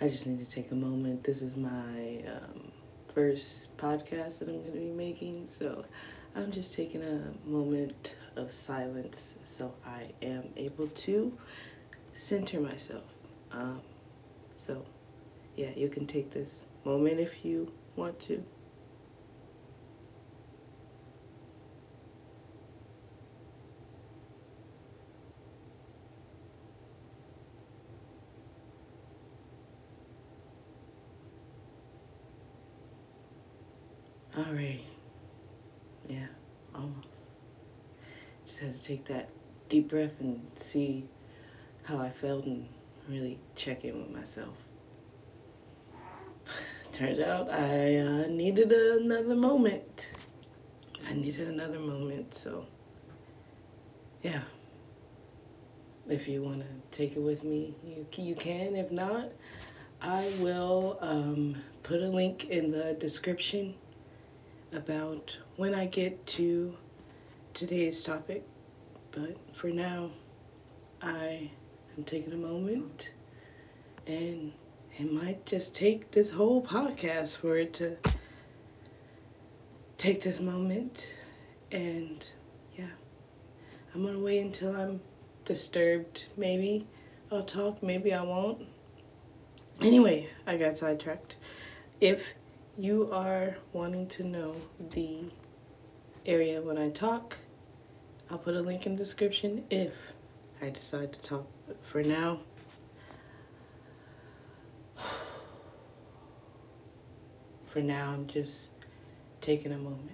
I just need to take a moment. This is my first podcast that I'm going to be making, so I'm just taking a moment of silence so I am able to center myself. So, yeah, you can take this moment if you want to. All right. Yeah, almost. Just had to take that deep breath and see how I felt and really check in with myself. Turns out I needed another moment. So, yeah. If you want to take it with me, you can. If not, I will put a link in the description about when I get to today's topic, but for now, I am taking a moment, and it might just take this whole podcast for it to take this moment, and yeah, I'm gonna wait until I'm disturbed. Maybe I'll talk, maybe I won't. Anyway, I got sidetracked. If you are wanting to know the area when I talk, I'll put a link in the description if I decide to talk. But for now, I'm just taking a moment.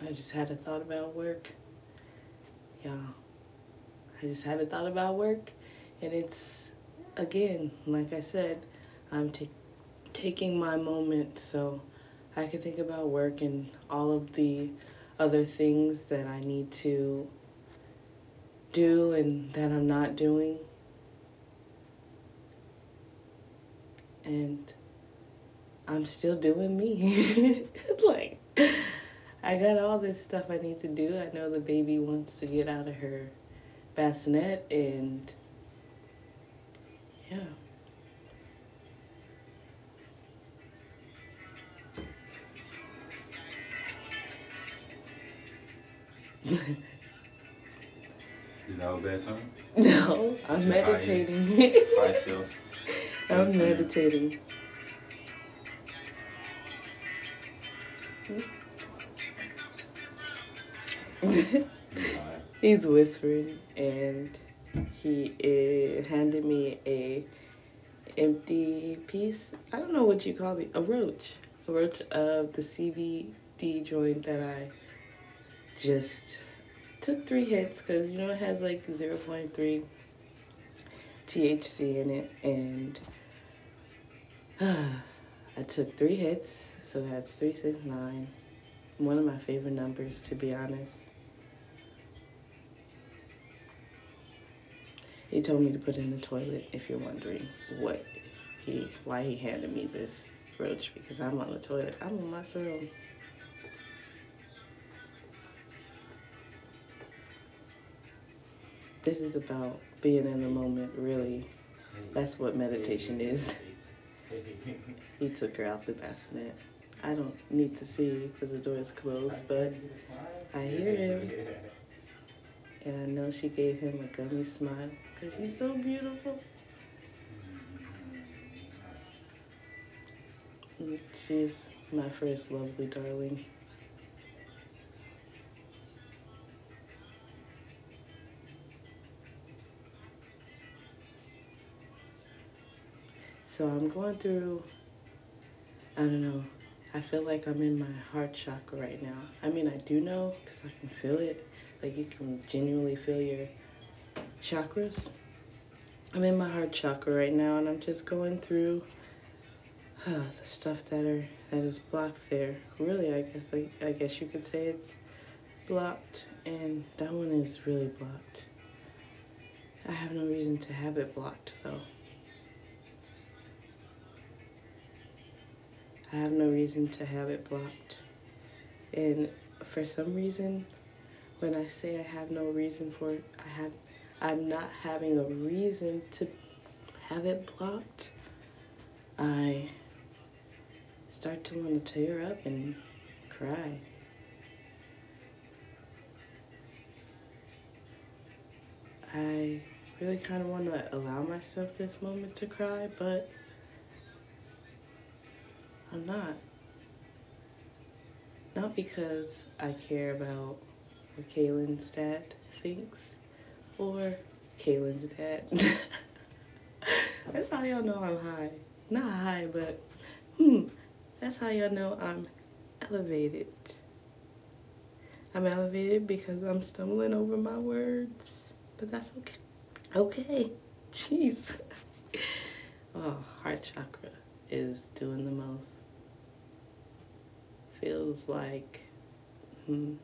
I just had a thought about work, y'all. And it's, again, like I said, I'm taking my moment so I can think about work and all of the other things that I need to do and that I'm not doing. And I'm still doing me. Like, I got all this stuff I need to do. I know the baby wants to get out of her bassinet, and yeah. Is now a bad time? No, I'm meditating. I'm meditating. He's whispering, and he handed me a empty piece. I don't know what you call it. A roach of the CBD joint that I just took 3 hits because, you know, it has like 0.3 THC in it, and I took 3 hits, so that's 3, 6, 9. One of my favorite numbers, to be honest. He told me to put it in the toilet, if you're wondering why he handed me this roach, because I'm on the toilet. I'm on my phone. This is about being in the moment, really. That's what meditation is. He took her out the bassinet. I don't need to see because the door is closed, but I hear him. And I know she gave him a gummy smile because she's so beautiful. She's my first lovely darling. So I'm going through, I don't know, I feel like I'm in my heart chakra right now. I mean, I do know because I can feel it. Like, you can genuinely feel your chakras. I'm in my heart chakra right now, and I'm just going through the stuff that is blocked there. Really, I guess you could say it's blocked, and that one is really blocked. I have no reason to have it blocked, though. I have no reason to have it blocked. And for some reason, when I say I have no reason for it, I'm not having a reason to have it blocked. I start to want to tear up and cry. I really kind of want to allow myself this moment to cry, but I'm not. Not because I care about what Kaylin's dad thinks or Kaylin's dad. That's how y'all know I'm high. Not high, but that's how y'all know I'm elevated. I'm elevated because I'm stumbling over my words, but that's okay. Okay. Jeez. Oh, heart chakra is doing the most. Feels like, it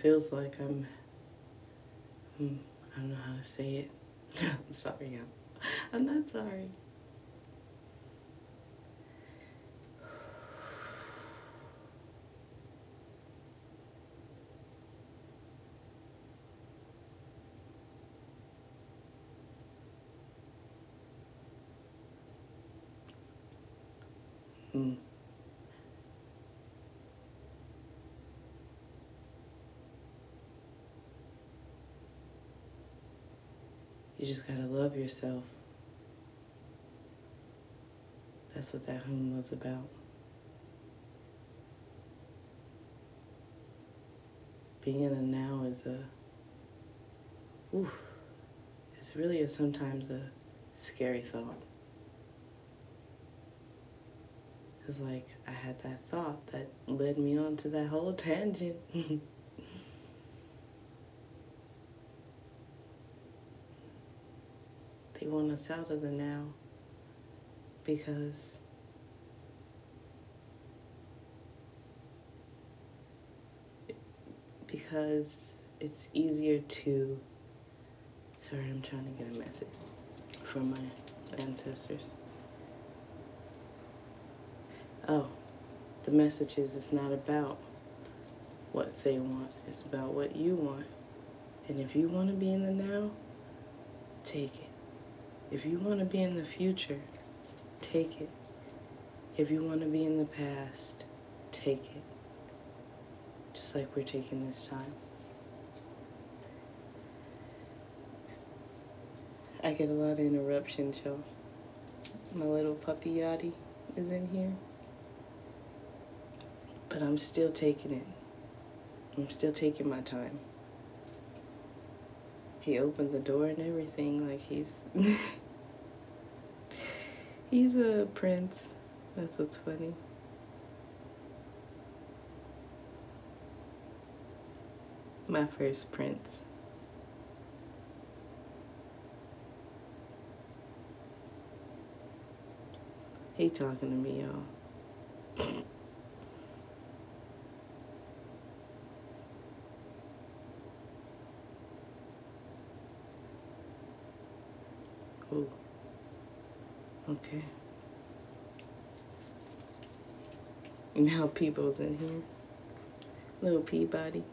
feels like I'm, I don't know how to say it. I'm sorry, I'm not sorry. You just gotta love yourself. That's what that hymn was about. Being in the now is it's really sometimes a scary thought. It's like I had that thought that led me on to that whole tangent. They want us out of the now because it's easier to... Sorry, I'm trying to get a message from my ancestors. Oh, the message is it's not about what they want. It's about what you want. And if you want to be in the now, take it. If you want to be in the future, take it. If you want to be in the past, take it. Just like we're taking this time. I get a lot of interruptions, y'all. My little puppy Yachty is in here. But I'm still taking it. I'm still taking my time. He opened the door and everything. Like he's... he's a prince. That's what's funny. My first prince. He talking to me, y'all. Ooh. Okay. Now Peebo's in here. Little Peabody.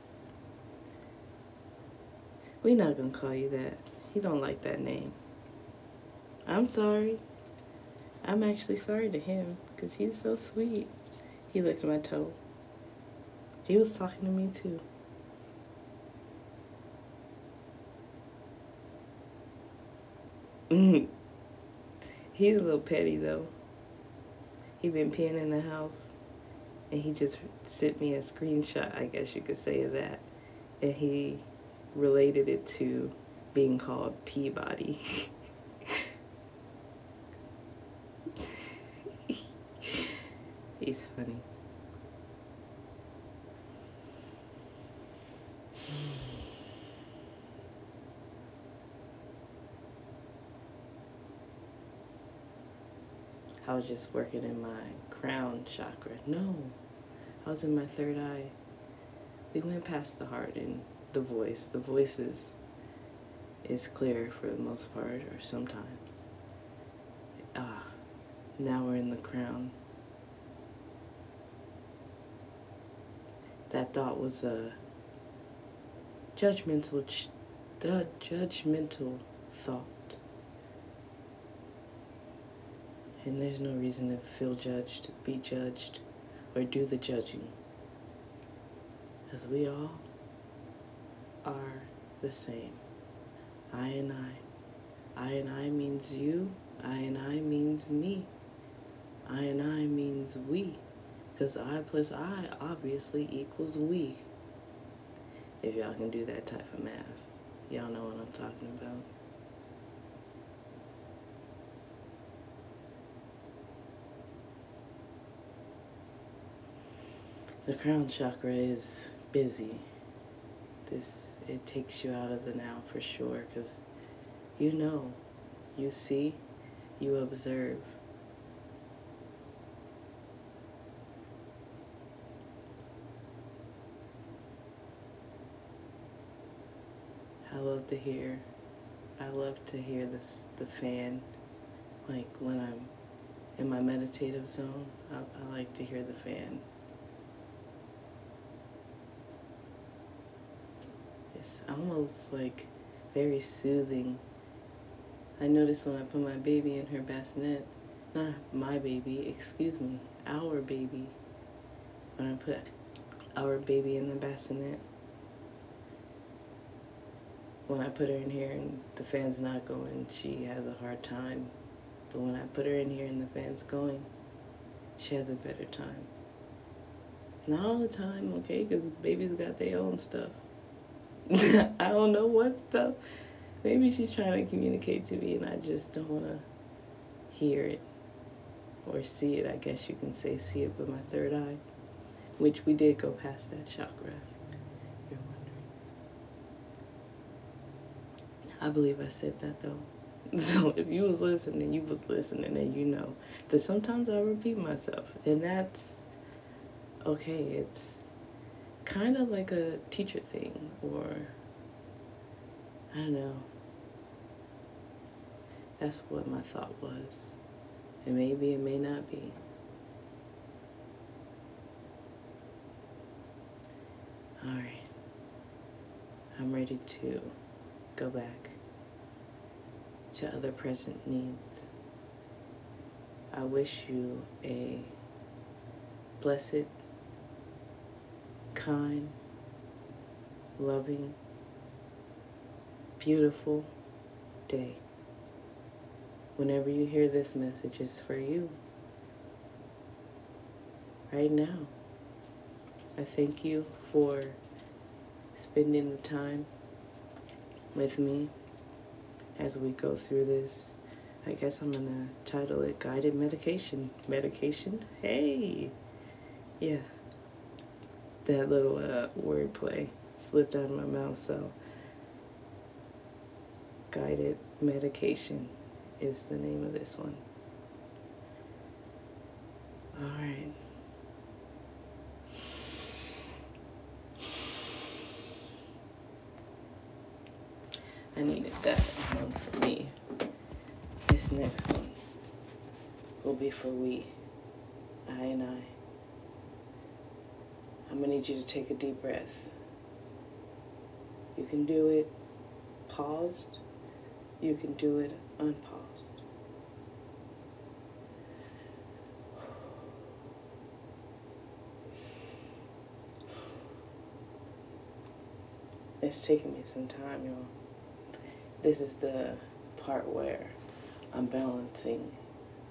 We not gonna call you that. He don't like that name. I'm sorry. I'm actually sorry to him because he's so sweet. He licked my toe. He was talking to me too. He's a little petty though. He been peeing in the house and he just sent me a screenshot, I guess you could say, of that, and he related it to being called Peabody. He's funny. I was just working in my crown chakra. No, I was in my third eye. We went past the heart and the voice. The voice is clear for the most part, or sometimes. Now we're in the crown. That thought was a judgmental thought. And there's no reason to feel judged, be judged, or do the judging. Because we all are the same. I and I. I and I means you. I and I means me. I and I means we. Because I plus I obviously equals we. If y'all can do that type of math, y'all know what I'm talking about. The crown chakra is busy. It takes you out of the now for sure, because you know, you see, you observe. I love to hear this, the fan, like when I'm in my meditative zone, I like to hear the fan. It's almost like very soothing. I noticed when I put my baby in her bassinet, not my baby, excuse me, our baby. When I put our baby in the bassinet, when I put her in here and the fan's not going, she has a hard time. But when I put her in here and the fan's going, she has a better time. Not all the time, okay, because babies got their own stuff. I don't know what stuff. Maybe she's trying to communicate to me and I just don't want to hear it or see it. I guess you can say see it with my third eye, which we did go past that chakra. I believe I said that though. So if you was listening, and you know that sometimes I repeat myself, and that's okay. It's kind of like a teacher thing, or I don't know. That's what my thought was. It may be, it may not be. All right. I'm ready to go back to other present needs. I wish you a blessed, kind, loving, beautiful day. Whenever you hear this message, it's for you. Right now, I thank you for spending the time with me as we go through this. I guess I'm gonna title it Guided Medication. Medication? Hey! Yeah. That little wordplay slipped out of my mouth, so Guided Medication is the name of this one. Alright. I needed that one for me. This next one will be for we. I and I. I'm going to need you to take a deep breath. You can do it paused. You can do it unpaused. It's taking me some time, y'all. This is the part where I'm balancing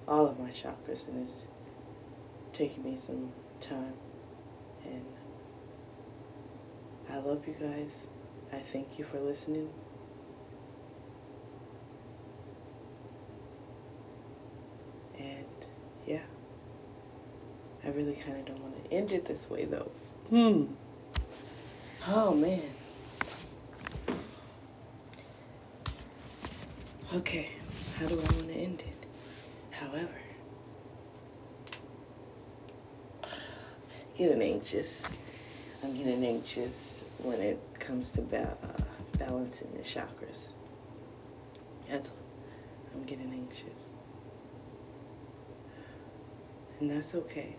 all of my chakras, and it's taking me some time. And I love you guys. I thank you for listening. And yeah, I really kind of don't want to end it this way though. Oh man. Okay, how do I want to end it? However, I'm getting anxious when it comes to balancing the chakras. That's all. I'm getting anxious. And that's okay.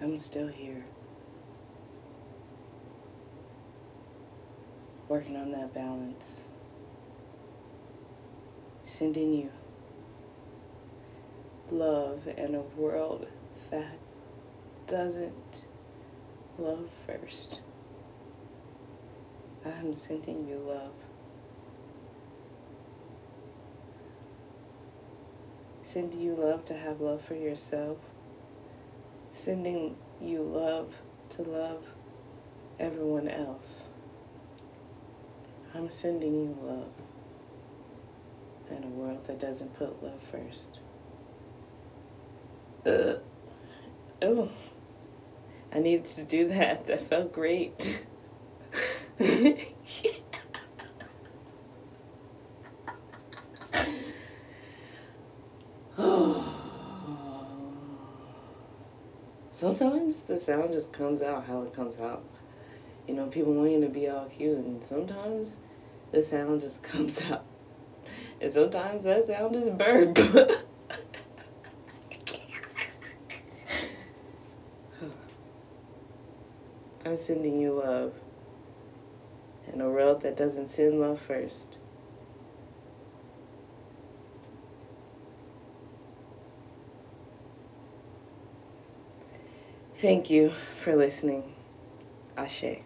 I'm still here, working on that balance, sending you love and a world that doesn't love first. I'm sending you love, sending you love to have love for yourself. Sending you love to love everyone else. I'm sending you love in a world that doesn't put love first. Oh, I needed to do that. That felt great. Sometimes the sound just comes out how it comes out. You know, people want you to be all cute, and sometimes the sound just comes out. And sometimes that sound is burp. I'm sending you love in a world that doesn't send love first. Thank you for listening. Ashe.